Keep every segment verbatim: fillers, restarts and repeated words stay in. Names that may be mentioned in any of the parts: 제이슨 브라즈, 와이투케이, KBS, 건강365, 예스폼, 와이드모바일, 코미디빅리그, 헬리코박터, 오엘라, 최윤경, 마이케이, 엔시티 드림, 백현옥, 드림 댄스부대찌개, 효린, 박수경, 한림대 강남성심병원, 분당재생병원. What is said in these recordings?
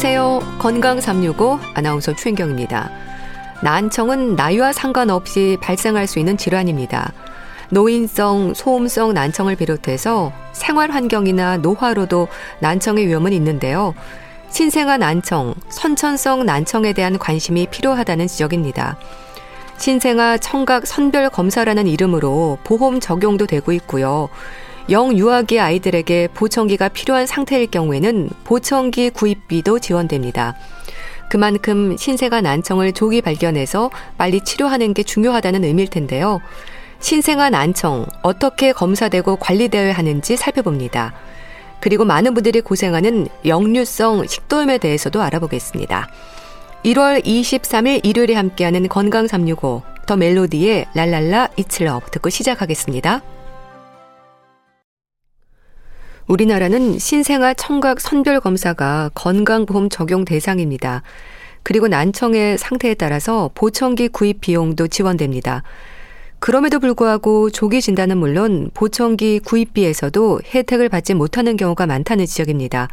안녕하세요. 건강삼육오 아나운서 최인경입니다. 난청은 나이와 상관없이 발생할 수 있는 질환입니다. 노인성, 소음성 난청을 비롯해서 생활환경이나 노화로도 난청의 위험은 있는데요. 신생아 난청, 선천성 난청에 대한 관심이 필요하다는 지적입니다. 신생아 청각 선별 검사라는 이름으로 보험 적용도 되고 있고요. 영유아기 아이들에게 보청기가 필요한 상태일 경우에는 보청기 구입비도 지원됩니다. 그만큼 신생아 난청을 조기 발견해서 빨리 치료하는 게 중요하다는 의미일 텐데요. 신생아 난청, 어떻게 검사되고 관리되어야 하는지 살펴봅니다. 그리고 많은 분들이 고생하는 역류성 식도염에 대해서도 알아보겠습니다. 일월 이십삼일 일요일에 함께하는 건강삼육오, 더 멜로디의 랄랄라 It's Love 듣고 시작하겠습니다. 우리나라는 신생아 청각 선별 검사가 건강보험 적용 대상입니다. 그리고 난청의 상태에 따라서 보청기 구입 비용도 지원됩니다. 그럼에도 불구하고 조기 진단은 물론 보청기 구입비에서도 혜택을 받지 못하는 경우가 많다는 지적입니다.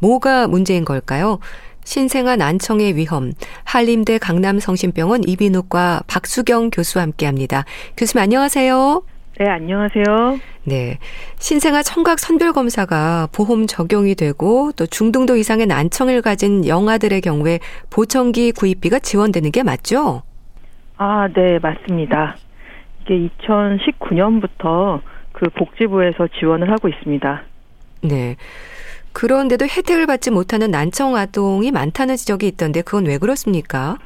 뭐가 문제인 걸까요? 신생아 난청의 위험, 한림대 강남성심병원 이비인후과 박수경 교수와 함께합니다. 교수님 안녕하세요. 네, 안녕하세요. 네, 신생아 청각 선별 검사가 보험 적용이 되고 또 중등도 이상의 난청을 가진 영아들의 경우에 보청기 구입비가 지원되는 게 맞죠? 아, 네, 맞습니다. 이게 이천십구년부터 그 복지부에서 지원을 하고 있습니다. 네, 그런데도 혜택을 받지 못하는 난청 아동이 많다는 지적이 있던데 그건 왜 그렇습니까?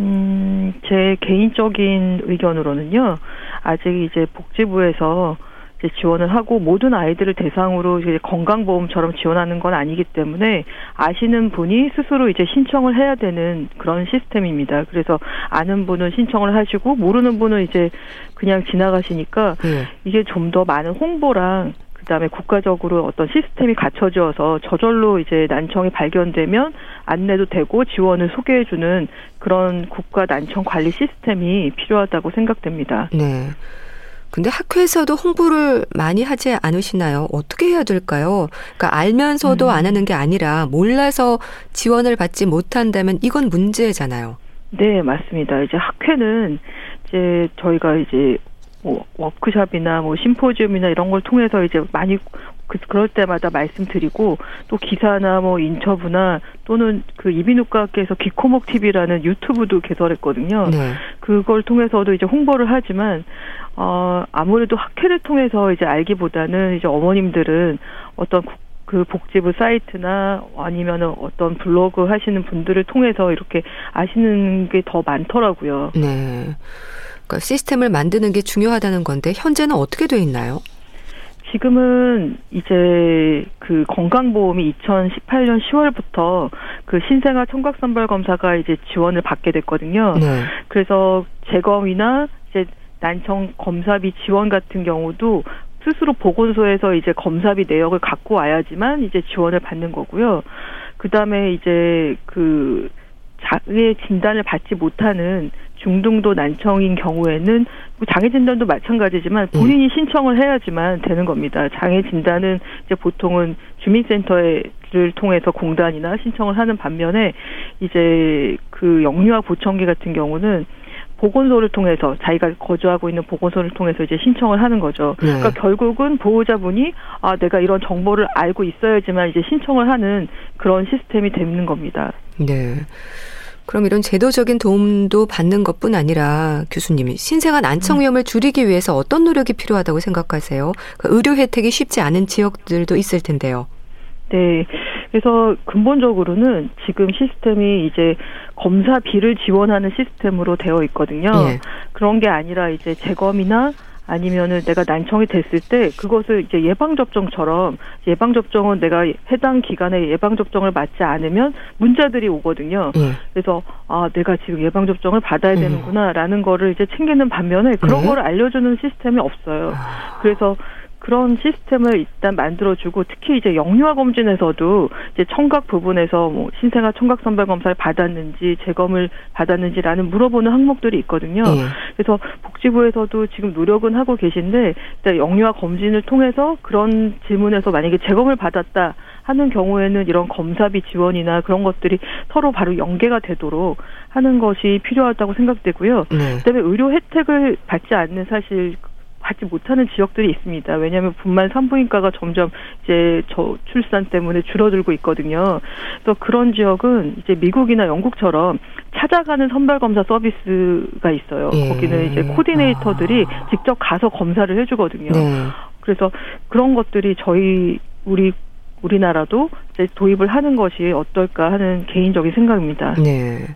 음, 제 개인적인 의견으로는요, 아직 이제 복지부에서 이제 지원을 하고 모든 아이들을 대상으로 이제 건강보험처럼 지원하는 건 아니기 때문에 아시는 분이 스스로 이제 신청을 해야 되는 그런 시스템입니다. 그래서 아는 분은 신청을 하시고 모르는 분은 이제 그냥 지나가시니까 네. 이게 좀 더 많은 홍보랑 그다음에 국가적으로 어떤 시스템이 갖춰져서 저절로 이제 난청이 발견되면 안내도 되고 지원을 소개해주는 그런 국가 난청 관리 시스템이 필요하다고 생각됩니다. 네. 근데 학회에서도 홍보를 많이 하지 않으시나요? 어떻게 해야 될까요? 그러니까 알면서도 음. 안 하는 게 아니라 몰라서 지원을 받지 못한다면 이건 문제잖아요. 네, 맞습니다. 이제 학회는 이제 저희가 이제 뭐 워크숍이나 뭐 심포지움이나 이런 걸 통해서 이제 많이 그, 그럴 때마다 말씀드리고 또 기사나 뭐 인터뷰나 또는 그 이비인후과학계에서 기코목 티비라는 유튜브도 개설했거든요. 네. 그걸 통해서도 이제 홍보를 하지만 어 아무래도 학회를 통해서 이제 알기보다는 이제 어머님들은 어떤 그 복지부 사이트나 아니면은 어떤 블로그 하시는 분들을 통해서 이렇게 아시는 게 더 많더라고요. 네. 시스템을 만드는 게 중요하다는 건데 현재는 어떻게 돼 있나요? 지금은 이제 그 건강보험이 이천십팔년 시월부터 그 신생아 청각 선별 검사가 이제 지원을 받게 됐거든요. 네. 그래서 재검이나 이제 난청 검사비 지원 같은 경우도 스스로 보건소에서 이제 검사비 내역을 갖고 와야지만 이제 지원을 받는 거고요. 그다음에 이제 그 장애 진단을 받지 못하는 중등도 난청인 경우에는 장애 진단도 마찬가지지만 본인이 신청을 해야지만 되는 겁니다. 장애 진단은 이제 보통은 주민센터를 통해서 공단이나 신청을 하는 반면에 이제 그 영유아 보청기 같은 경우는 보건소를 통해서 자기가 거주하고 있는 보건소를 통해서 이제 신청을 하는 거죠. 네. 그러니까 결국은 보호자분이 아 내가 이런 정보를 알고 있어야지만 이제 신청을 하는 그런 시스템이 되는 겁니다. 네. 그럼 이런 제도적인 도움도 받는 것뿐 아니라 교수님이 신생아 난청 위험을 줄이기 위해서 어떤 노력이 필요하다고 생각하세요? 그러니까 의료 혜택이 쉽지 않은 지역들도 있을 텐데요. 네. 그래서 근본적으로는 지금 시스템이 이제 검사비를 지원하는 시스템으로 되어 있거든요. 네. 그런 게 아니라 이제 재검이나 아니면은 내가 난청이 됐을 때 그것을 이제 예방접종처럼 예방접종은 내가 해당 기간에 예방접종을 맞지 않으면 문자들이 오거든요. 네. 그래서 아 내가 지금 예방접종을 받아야 되는구나라는 거를 이제 챙기는 반면에 그런 네. 걸 알려주는 시스템이 없어요. 그래서 그런 시스템을 일단 만들어주고 특히 이제 영유아 검진에서도 이제 청각 부분에서 뭐 신생아 청각 선별 검사를 받았는지 재검을 받았는지라는 물어보는 항목들이 있거든요. 네. 그래서 복지부에서도 지금 노력은 하고 계신데 일단 영유아 검진을 통해서 그런 질문에서 만약에 재검을 받았다 하는 경우에는 이런 검사비 지원이나 그런 것들이 서로 바로 연계가 되도록 하는 것이 필요하다고 생각되고요. 네. 그다음에 의료 혜택을 받지 않는 사실 받지 못하는 지역들이 있습니다. 왜냐하면 분만 산부인과가 점점 이제 저출산 때문에 줄어들고 있거든요. 또 그런 지역은 이제 미국이나 영국처럼 찾아가는 선발 검사 서비스가 있어요. 예. 거기는 이제 코디네이터들이 아. 직접 가서 검사를 해주거든요. 네. 그래서 그런 것들이 저희 우리 우리나라도 이제 도입을 하는 것이 어떨까 하는 개인적인 생각입니다. 네.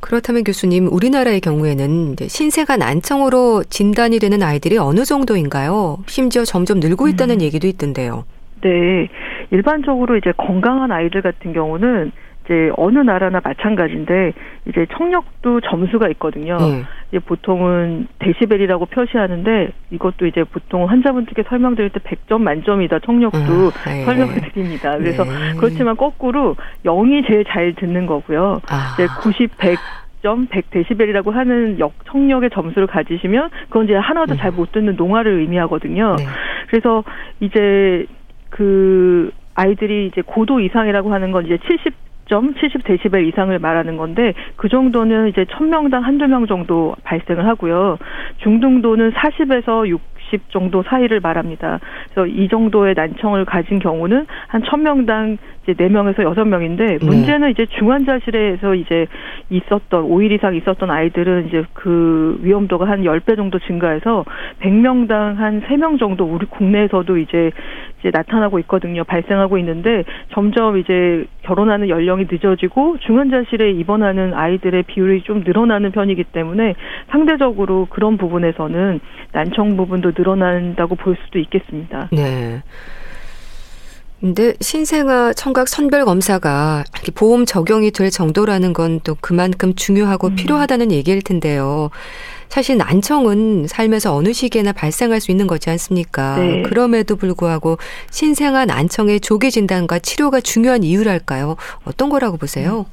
그렇다면 교수님, 우리나라의 경우에는 이제 신생아 난청으로 진단이 되는 아이들이 어느 정도인가요? 심지어 점점 늘고 있다는 음. 얘기도 있던데요. 네, 일반적으로 이제 건강한 아이들 같은 경우는 이제 어느 나라나 마찬가지인데 이제 청력도 점수가 있거든요. 음. 이제 보통은 데시벨이라고 표시하는데 이것도 이제 보통 환자분들께 설명드릴 때 백 점 만점이다 청력도 음, 설명을 드립니다. 그래서 네. 그렇지만 거꾸로 영이 제일 잘 듣는 거고요. 아. 이제 구십, 백 점 백 데시벨이라고 하는 역 청력의 점수를 가지시면 그건 이제 하나도 음. 잘 못 듣는 농아를 의미하거든요. 네. 그래서 이제 그 아이들이 이제 고도 이상이라고 하는 건 이제 칠십 점 칠십 데시벨 이상을 말하는 건데 그 정도는 이제 천 명당 한두 명 정도 발생을 하고요. 중등도는 사십에서 육십 정도 사이를 말합니다. 그래서 이 정도의 난청을 가진 경우는 한 천 명당 이제 네 명에서 여섯 명인데 네. 문제는 이제 중환자실에서 이제 있었던 오 일 이상 있었던 아이들은 이제 그 위험도가 한 십 배 정도 증가해서 백 명당 한 세 명 정도 우리 국내에서도 이제 이제 나타나고 있거든요. 발생하고 있는데 점점 이제 결혼하는 연령이 늦어지고 중환자실에 입원하는 아이들의 비율이 좀 늘어나는 편이기 때문에 상대적으로 그런 부분에서는 난청 부분도 늘어난다고 볼 수도 있겠습니다. 네. 근데 신생아 청각 선별 검사가 보험 적용이 될 정도라는 건 또 그만큼 중요하고 음. 필요하다는 얘기일 텐데요. 사실 난청은 삶에서 어느 시기에나 발생할 수 있는 거지 않습니까? 네. 그럼에도 불구하고 신생아 난청의 조기 진단과 치료가 중요한 이유랄까요? 어떤 거라고 보세요?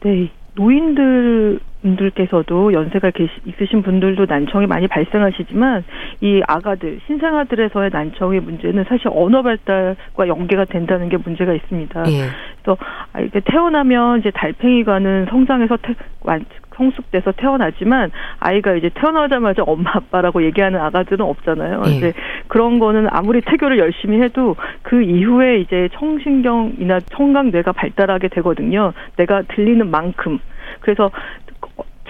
네. 노인들 분들께서도 연세가 계시, 있으신 분들도 난청이 많이 발생하시지만 이 아가들, 신생아들에서의 난청의 문제는 사실 언어 발달과 연계가 된다는 게 문제가 있습니다. 예. 그래서 태어나면 이제 달팽이관은 성장해서 태, 성숙돼서 태어나지만 아이가 이제 태어나자마자 엄마 아빠라고 얘기하는 아가들은 없잖아요. 예. 이제 그런 거는 아무리 태교를 열심히 해도 그 이후에 이제 청신경이나 청각뇌가 발달하게 되거든요. 내가 들리는 만큼. 그래서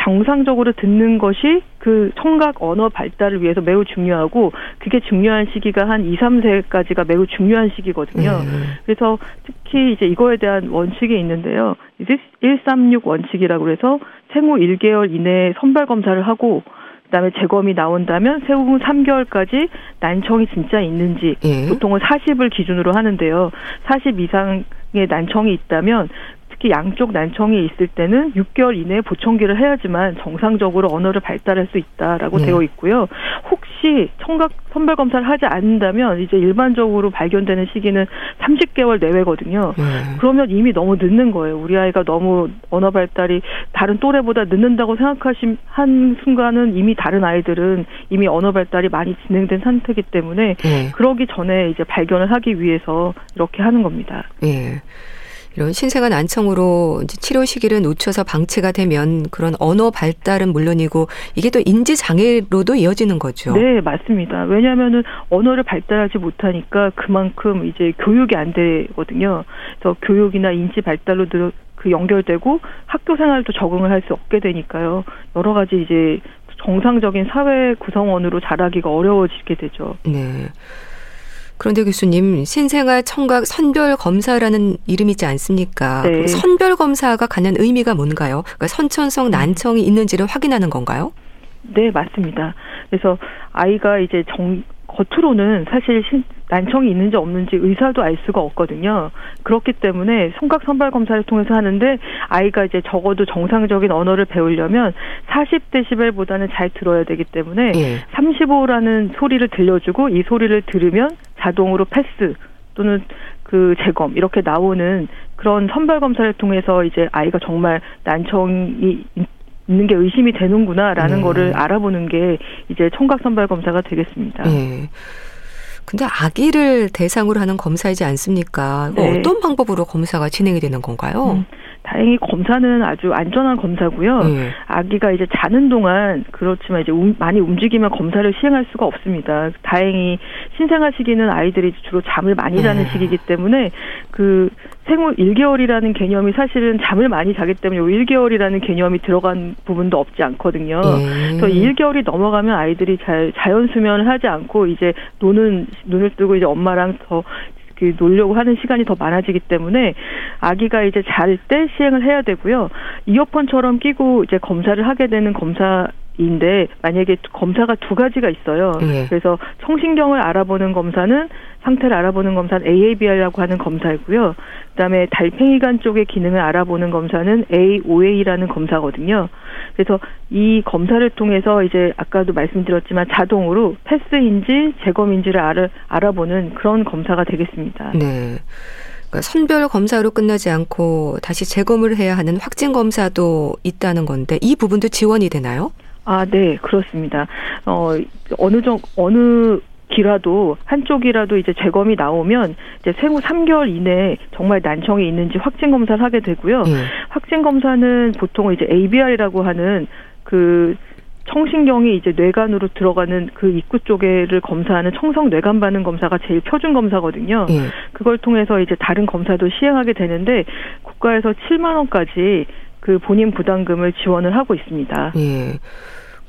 정상적으로 듣는 것이 그 청각 언어 발달을 위해서 매우 중요하고 그게 중요한 시기가 한 이, 삼 세까지가 매우 중요한 시기거든요. 네. 그래서 특히 이제 이거에 대한 원칙이 있는데요. 일, 삼, 육 원칙이라고 해서 생후 일 개월 이내에 선발 검사를 하고 그다음에 재검이 나온다면 세후 삼 개월까지 난청이 진짜 있는지 네. 보통은 사십을 기준으로 하는데요. 사십 이상의 난청이 있다면 특히 양쪽 난청이 있을 때는 육 개월 이내에 보청기를 해야지만 정상적으로 언어를 발달할 수 있다라고 네. 되어 있고요. 혹시 청각 선별 검사를 하지 않는다면 이제 일반적으로 발견되는 시기는 삼십 개월 내외거든요. 네. 그러면 이미 너무 늦는 거예요. 우리 아이가 너무 언어 발달이 다른 또래보다 늦는다고 생각하신 한 순간은 이미 다른 아이들은 이미 언어 발달이 많이 진행된 상태이기 때문에 네. 그러기 전에 이제 발견을 하기 위해서 이렇게 하는 겁니다. 네. 이런 신생아 난청으로 이제 치료 시기를 놓쳐서 방치가 되면 그런 언어 발달은 물론이고 이게 또 인지 장애로도 이어지는 거죠. 네, 맞습니다. 왜냐하면은 언어를 발달하지 못하니까 그만큼 이제 교육이 안 되거든요. 그래서 교육이나 인지 발달로 그 연결되고 학교 생활도 적응을 할 수 없게 되니까요. 여러 가지 이제 정상적인 사회 구성원으로 자라기가 어려워지게 되죠. 네. 그런데 교수님, 신생아 청각 선별 검사라는 이름이지 않습니까? 네. 선별 검사가 갖는 의미가 뭔가요? 그러니까 선천성 난청이 있는지를 확인하는 건가요? 네, 맞습니다. 그래서 아이가 이제 정, 겉으로는 사실 신, 난청이 있는지 없는지 의사도 알 수가 없거든요. 그렇기 때문에 청각 선발 검사를 통해서 하는데 아이가 이제 적어도 정상적인 언어를 배우려면 사십 데시벨보다는 잘 들어야 되기 때문에 예. 삼십오라는 소리를 들려주고 이 소리를 들으면 자동으로 패스 또는 그 재검 이렇게 나오는 그런 선발 검사를 통해서 이제 아이가 정말 난청이 있는 게 의심이 되는구나라는 네. 거를 알아보는 게 이제 청각 선발 검사가 되겠습니다. 네. 근데 아기를 대상으로 하는 검사이지 않습니까? 네. 어떤 방법으로 검사가 진행이 되는 건가요? 음. 다행히 검사는 아주 안전한 검사고요. 네. 아기가 이제 자는 동안 그렇지만 이제 움, 많이 움직이면 검사를 시행할 수가 없습니다. 다행히 신생아 시기는 아이들이 주로 잠을 많이 자는 네. 시기이기 때문에 그 생후 일 개월이라는 개념이 사실은 잠을 많이 자기 때문에 일 개월이라는 개념이 들어간 부분도 없지 않거든요. 네. 그래서 일 개월이 넘어가면 아이들이 잘 자연 수면을 하지 않고 이제 노는 눈을 뜨고 이제 엄마랑 더 그 놀려고 하는 시간이 더 많아지기 때문에 아기가 이제 잘 때 시행을 해야 되고요. 이어폰처럼 끼고 이제 검사를 하게 되는 검사인데 만약에 검사가 두 가지가 있어요. 네. 그래서 청신경을 알아보는 검사는 상태를 알아보는 검사는 에이 에이 비 알라고 하는 검사이고요. 그다음에 달팽이관 쪽의 기능을 알아보는 검사는 에이 오 에이라는 검사거든요. 그래서 이 검사를 통해서 이제 아까도 말씀드렸지만 자동으로 패스인지 재검인지를 알아, 알아보는 그런 검사가 되겠습니다. 네. 그러니까 선별 검사로 끝나지 않고 다시 재검을 해야 하는 확진 검사도 있다는 건데 이 부분도 지원이 되나요? 아, 네, 그렇습니다. 어, 어느 정 어느 기라도 한쪽이라도 이제 재검이 나오면 이제 생후 삼 개월 이내에 정말 난청이 있는지 확진 검사를 하게 되고요. 네. 확진 검사는 보통 이제 에이 비 알이라고 하는 그 청신경이 이제 뇌관으로 들어가는 그 입구 쪽에를 검사하는 청성 뇌관 반응 검사가 제일 표준 검사거든요. 네. 그걸 통해서 이제 다른 검사도 시행하게 되는데 국가에서 칠만 원까지 그 본인 부담금을 지원을 하고 있습니다. 네.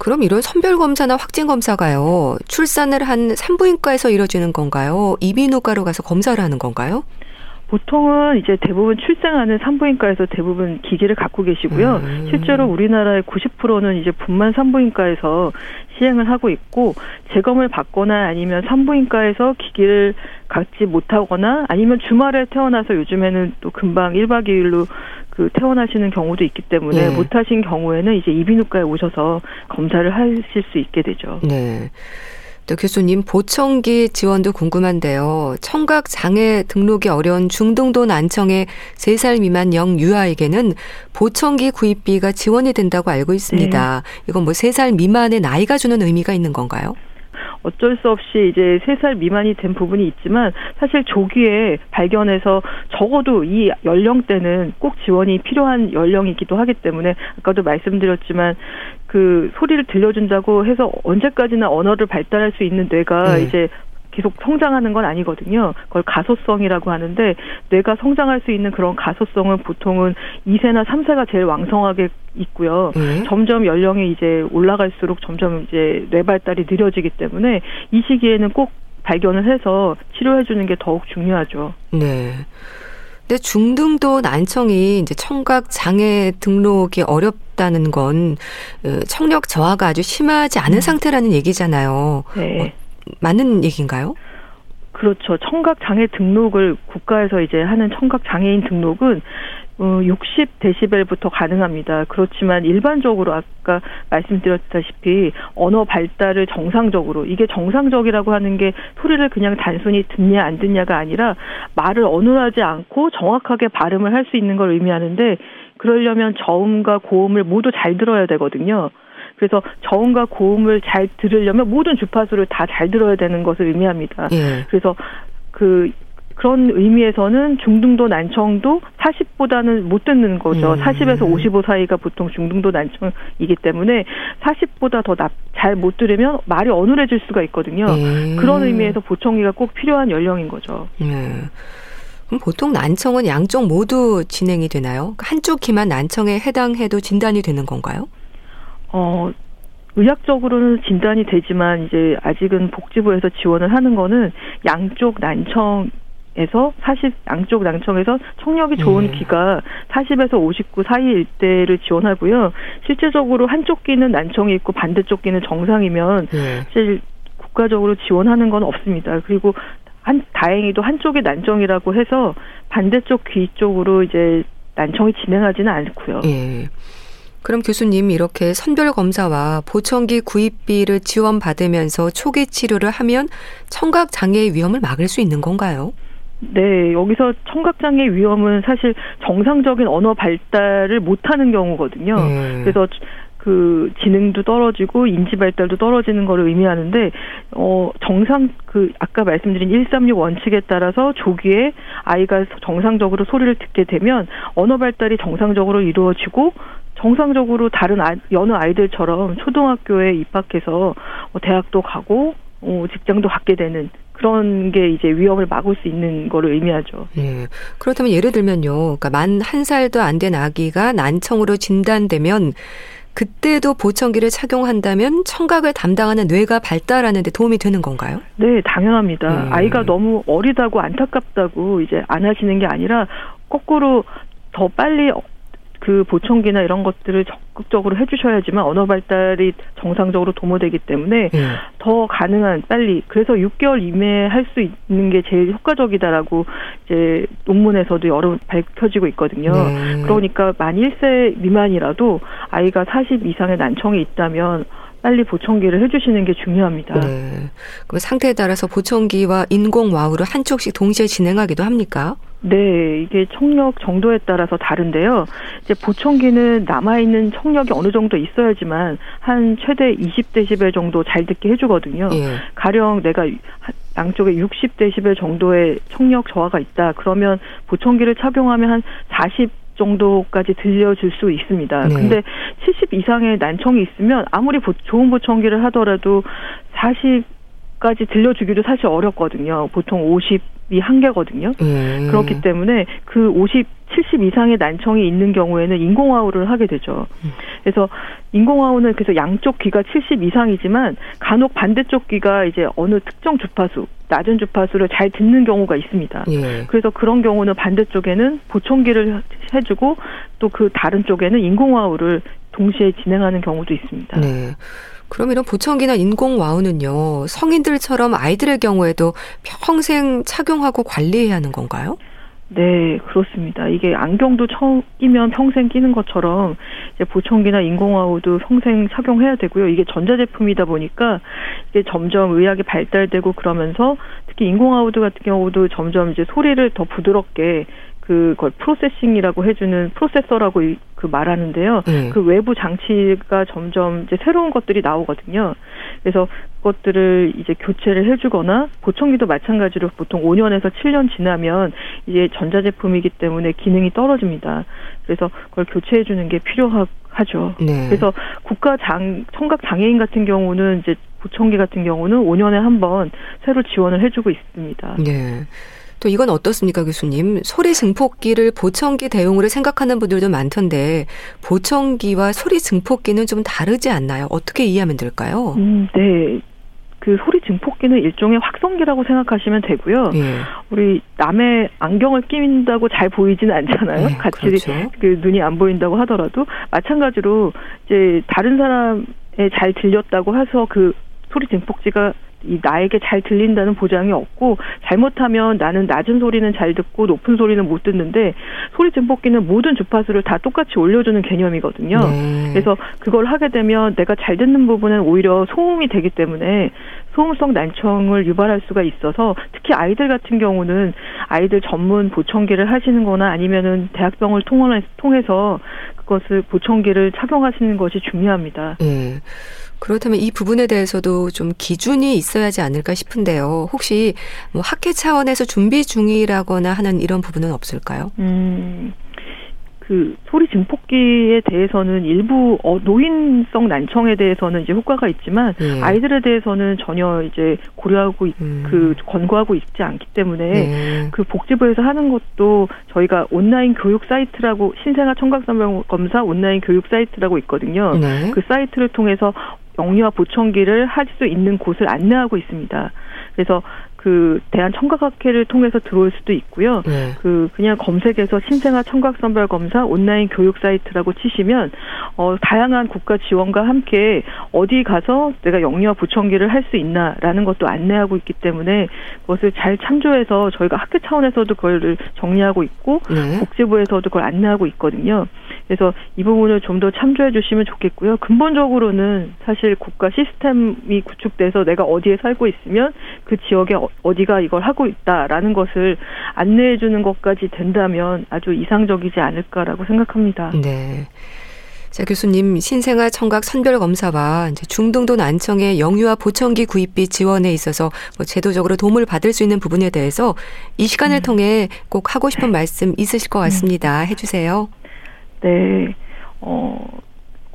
그럼 이런 선별검사나 확진검사가요. 출산을 한 산부인과에서 이뤄지는 건가요? 이비인후과로 가서 검사를 하는 건가요? 보통은 이제 대부분 출생하는 산부인과에서 대부분 기기를 갖고 계시고요. 음. 실제로 우리나라의 구십 퍼센트는 이제 분만 산부인과에서 시행을 하고 있고 재검을 받거나 아니면 산부인과에서 기기를 갖지 못하거나 아니면 주말에 태어나서 요즘에는 또 금방 일 박 이 일로 그 퇴원하시는 경우도 있기 때문에 네. 못하신 경우에는 이제 이비인후과에 오셔서 검사를 하실 수 있게 되죠. 네. 또 교수님 보청기 지원도 궁금한데요. 청각장애 등록이 어려운 중등도 난청의 세 살 미만 영유아에게는 보청기 구입비가 지원이 된다고 알고 있습니다. 네. 이건 뭐 세 살 미만의 나이가 주는 의미가 있는 건가요? 어쩔 수 없이 이제 세 살 미만이 된 부분이 있지만 사실 조기에 발견해서 적어도 이 연령대는 꼭 지원이 필요한 연령이기도 하기 때문에 아까도 말씀드렸지만 그 소리를 들려준다고 해서 언제까지나 언어를 발달할 수 있는 뇌가 네. 이제 계속 성장하는 건 아니거든요. 그걸 가소성이라고 하는데 뇌가 성장할 수 있는 그런 가소성은 보통은 이 세나 삼 세가 제일 왕성하게 있고요. 네. 점점 연령이 이제 올라갈수록 점점 이제 뇌 발달이 느려지기 때문에 이 시기에는 꼭 발견을 해서 치료해 주는 게 더욱 중요하죠. 네. 근데 중등도 난청이 이제 청각 장애 등록이 어렵다는 건 청력 저하가 아주 심하지 않은 상태라는 얘기잖아요. 네. 맞는 얘기인가요? 그렇죠. 청각장애 등록을 국가에서 이제 하는 청각장애인 등록은 육십 데시벨부터 가능합니다. 그렇지만 일반적으로 아까 말씀드렸다시피 언어 발달을 정상적으로 이게 정상적이라고 하는 게 소리를 그냥 단순히 듣냐 안 듣냐가 아니라 말을 어눌하지 않고 정확하게 발음을 할 수 있는 걸 의미하는데 그러려면 저음과 고음을 모두 잘 들어야 되거든요. 그래서 저음과 고음을 잘 들으려면 모든 주파수를 다 잘 들어야 되는 것을 의미합니다. 예. 그래서 그 그런 의미에서는 중등도 난청도 사십보다는 못 듣는 거죠. 음. 사십에서 오십오 사이가 보통 중등도 난청이기 때문에 사십보다 더 잘 못 들으면 말이 어눌해질 수가 있거든요. 음. 그런 의미에서 보청기가 꼭 필요한 연령인 거죠. 음. 그럼 보통 난청은 양쪽 모두 진행이 되나요? 한쪽 귀만 난청에 해당해도 진단이 되는 건가요? 어, 의학적으로는 진단이 되지만 이제 아직은 복지부에서 지원을 하는 거는 양쪽 난청에서 사십 양쪽 난청에서 청력이 좋은 네. 귀가 사십에서 오십구 사이 일대를 지원하고요. 실제적으로 한쪽 귀는 난청이 있고 반대쪽 귀는 정상이면 네. 사실 국가적으로 지원하는 건 없습니다. 그리고 한 다행히도 한쪽이 난청이라고 해서 반대쪽 귀 쪽으로 이제 난청이 진행하지는 않고요. 네. 그럼 교수님 이렇게 선별검사와 보청기 구입비를 지원받으면서 초기 치료를 하면 청각장애의 위험을 막을 수 있는 건가요? 네. 여기서 청각장애의 위험은 사실 정상적인 언어 발달을 못하는 경우거든요. 음. 그래서 그 지능도 떨어지고 인지 발달도 떨어지는 걸 의미하는데 어 정상 그 아까 말씀드린 일삼육 원칙에 따라서 조기에 아이가 정상적으로 소리를 듣게 되면 언어 발달이 정상적으로 이루어지고 정상적으로 다른 아, 여느 아이들처럼 초등학교에 입학해서 대학도 가고 어, 직장도 갖게 되는 그런 게 이제 위험을 막을 수 있는 거를 의미하죠. 예. 그렇다면 예를 들면요, 그러니까 만 한 살도 안 된 아기가 난청으로 진단되면 그때도 보청기를 착용한다면 청각을 담당하는 뇌가 발달하는 데 도움이 되는 건가요? 네, 당연합니다. 음. 아이가 너무 어리다고 안타깝다고 이제 안 하시는 게 아니라 거꾸로 더 빨리 그 보청기나 이런 것들을 적극적으로 해주셔야지만 언어 발달이 정상적으로 도모되기 때문에 음. 더 가능한 빨리 그래서 육 개월 이내에 할 수 있는 게 제일 효과적이다라고 이제 논문에서도 여러 밝혀지고 있거든요. 음. 그러니까 만 일 세 미만이라도 아이가 사십 이상의 난청이 있다면 빨리 보청기를 해주시는 게 중요합니다. 네. 그럼 상태에 따라서 보청기와 인공 와우를 한쪽씩 동시에 진행하기도 합니까? 네, 이게 청력 정도에 따라서 다른데요. 이제 보청기는 남아있는 청력이 어느 정도 있어야지만 한 최대 이십 데시벨 정도 잘 듣게 해주거든요. 예. 가령 내가 양쪽에 육십 데시벨 정도의 청력 저하가 있다. 그러면 보청기를 착용하면 한 사십 정도까지 들려줄 수 있습니다. 네. 근데 칠십 이상의 난청이 있으면 아무리 보, 좋은 보청기를 하더라도 사십까지 들려주기도 사실 어렵거든요. 보통 오십이 한계거든요. 네. 그렇기 때문에 그 오십, 칠십 이상의 난청이 있는 경우에는 인공와우를 하게 되죠. 그래서 인공와우는 그래서 양쪽 귀가 칠십 이상이지만 간혹 반대쪽 귀가 이제 어느 특정 주파수, 낮은 주파수를 잘 듣는 경우가 있습니다. 예. 그래서 그런 경우는 반대쪽에는 보청기를 해주고 또 그 다른 쪽에는 인공와우를 동시에 진행하는 경우도 있습니다. 네. 그럼 이런 보청기나 인공와우는요, 성인들처럼 아이들의 경우에도 평생 착용하고 관리해야 하는 건가요? 네, 그렇습니다. 이게 안경도 처음 끼면 평생 끼는 것처럼 이제 보청기나 인공와우도 평생 착용해야 되고요. 이게 전자제품이다 보니까 이게 점점 의학이 발달되고 그러면서 특히 인공와우도 같은 경우도 점점 이제 소리를 더 부드럽게 그걸 프로세싱이라고 해주는 프로세서라고 그 말하는데요. 음. 그 외부 장치가 점점 이제 새로운 것들이 나오거든요. 그래서 그것들을 이제 교체를 해주거나 보청기도 마찬가지로 보통 오 년에서 칠 년 지나면 이제 전자제품이기 때문에 기능이 떨어집니다. 그래서 그걸 교체해주는 게 필요하죠. 네. 그래서 국가 장, 청각 장애인 같은 경우는 이제 보청기 같은 경우는 오 년에 한 번 새로 지원을 해주고 있습니다. 네. 또 이건 어떻습니까, 교수님? 소리 증폭기를 보청기 대용으로 생각하는 분들도 많던데 보청기와 소리 증폭기는 좀 다르지 않나요? 어떻게 이해하면 될까요? 음, 네. 그 소리 증폭기는 일종의 확성기라고 생각하시면 되고요. 예. 우리 남의 안경을 끼운다고 잘 보이지는 않잖아요. 네, 같이 그렇죠. 그 눈이 안 보인다고 하더라도 마찬가지로 이제 다른 사람에 잘 들렸다고 해서 그 소리 증폭기가 이 나에게 잘 들린다는 보장이 없고 잘못하면 나는 낮은 소리는 잘 듣고 높은 소리는 못 듣는데 소리 증폭기는 모든 주파수를 다 똑같이 올려주는 개념이거든요. 네. 그래서 그걸 하게 되면 내가 잘 듣는 부분은 오히려 소음이 되기 때문에 소음성 난청을 유발할 수가 있어서 특히 아이들 같은 경우는 아이들 전문 보청기를 하시는 거나 아니면은 대학병원을 통해서 그것을 보청기를 착용하시는 것이 중요합니다. 네. 그렇다면 이 부분에 대해서도 좀 기준이 있어야 하지 않을까 싶은데요. 혹시 뭐 학회 차원에서 준비 중이라거나 하는 이런 부분은 없을까요? 음, 그 소리 증폭기에 대해서는 일부 어, 노인성 난청에 대해서는 이제 효과가 있지만 네. 아이들에 대해서는 전혀 이제 고려하고 음. 그 권고하고 있지 않기 때문에 네. 그 복지부에서 하는 것도 저희가 온라인 교육 사이트라고 신생아 청각장애검사 온라인 교육 사이트라고 있거든요. 네. 그 사이트를 통해서 영유아 보청기를 할 수 있는 곳을 안내하고 있습니다. 그래서 그 대한청각학회를 통해서 들어올 수도 있고요. 네. 그 그냥 검색해서 신생아 청각선별검사 온라인 교육 사이트라고 치시면 어, 다양한 국가 지원과 함께 어디 가서 내가 영유아 보청기를 할 수 있나라는 것도 안내하고 있기 때문에 그것을 잘 참조해서 저희가 학교 차원에서도 그걸 정리하고 있고 네. 복지부에서도 그걸 안내하고 있거든요. 그래서 이 부분을 좀 더 참조해 주시면 좋겠고요. 근본적으로는 사실 국가 시스템이 구축돼서 내가 어디에 살고 있으면 그 지역에 어디가 이걸 하고 있다라는 것을 안내해 주는 것까지 된다면 아주 이상적이지 않을까라고 생각합니다. 네. 자, 교수님, 신생아 청각 선별 검사와 이제 중등도 난청의 영유아 보청기 구입비 지원에 있어서 뭐 제도적으로 도움을 받을 수 있는 부분에 대해서 이 시간을 음. 통해 꼭 하고 싶은 말씀 있으실 것 같습니다. 음. 해주세요. 네, 어,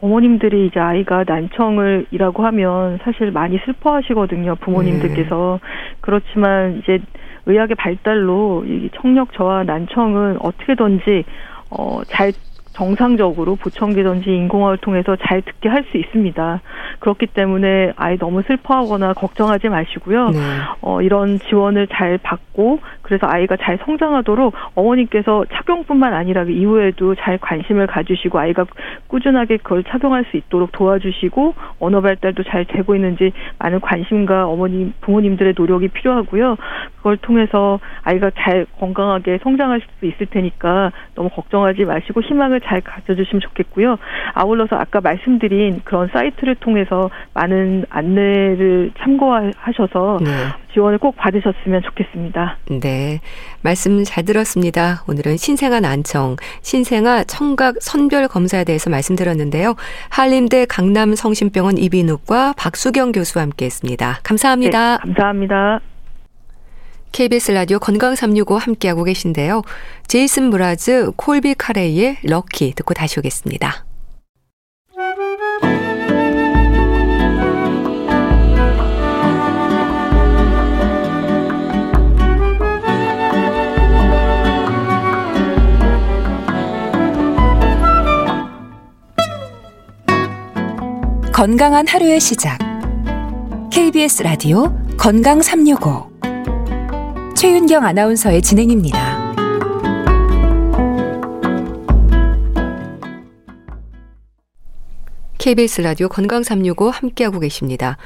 어머님들이 이제 아이가 난청을 이라고 하면 사실 많이 슬퍼하시거든요, 부모님들께서. 네. 그렇지만 이제 의학의 발달로 이 청력 저하 난청은 어떻게든지 어, 잘 정상적으로 보청기든지 인공화를 통해서 잘 듣게 할 수 있습니다. 그렇기 때문에 아이 너무 슬퍼하거나 걱정하지 마시고요. 네. 어, 이런 지원을 잘 받고 그래서 아이가 잘 성장하도록 어머님께서 착용뿐만 아니라 그 이후에도 잘 관심을 가지시고 아이가 꾸준하게 그걸 착용할 수 있도록 도와주시고 언어 발달도 잘 되고 있는지 많은 관심과 어머님, 부모님들의 노력이 필요하고요. 그걸 통해서 아이가 잘 건강하게 성장할 수 있을 테니까 너무 걱정하지 마시고 희망을 잘 가져주시면 좋겠고요. 아울러서 아까 말씀드린 그런 사이트를 통해서 많은 안내를 참고하셔서 네. 지원을 꼭 받으셨으면 좋겠습니다. 네, 말씀 잘 들었습니다. 오늘은 신생아 난청, 신생아 청각 선별 검사에 대해서 말씀드렸는데요. 한림대 강남성심병원 이비인후과 박수경 교수와 함께했습니다. 감사합니다. 네, 감사합니다. 케이비에스 라디오 건강 삼육오 함께하고 계신데요. 제이슨 브라즈, 콜비 카레이의 럭키 듣고 다시 오겠습니다. 건강한 하루의 시작. 케이비에스 라디오 건강 삼육오. 최윤경 아나운서의 진행입니다. 케이비에스 라디오 건강 삼육오 함께하고 계십니다.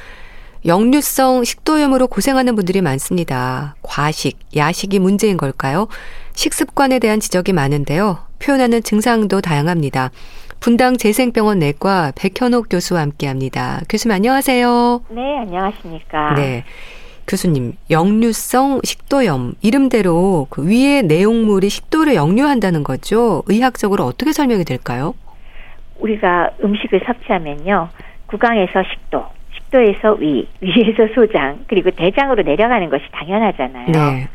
역류성 식도염으로 고생하는 분들이 많습니다. 과식, 야식이 문제인 걸까요? 식습관에 대한 지적이 많은데요. 표현하는 증상도 다양합니다. 분당재생병원 내과 백현옥 교수와 함께합니다. 교수님 안녕하세요. 네, 안녕하십니까. 네. 교수님, 역류성 식도염, 이름대로 그 위의 내용물이 식도를 역류한다는 거죠. 의학적으로 어떻게 설명이 될까요? 우리가 음식을 섭취하면요. 구강에서 식도, 식도에서 위, 위에서 소장, 그리고 대장으로 내려가는 것이 당연하잖아요. 네.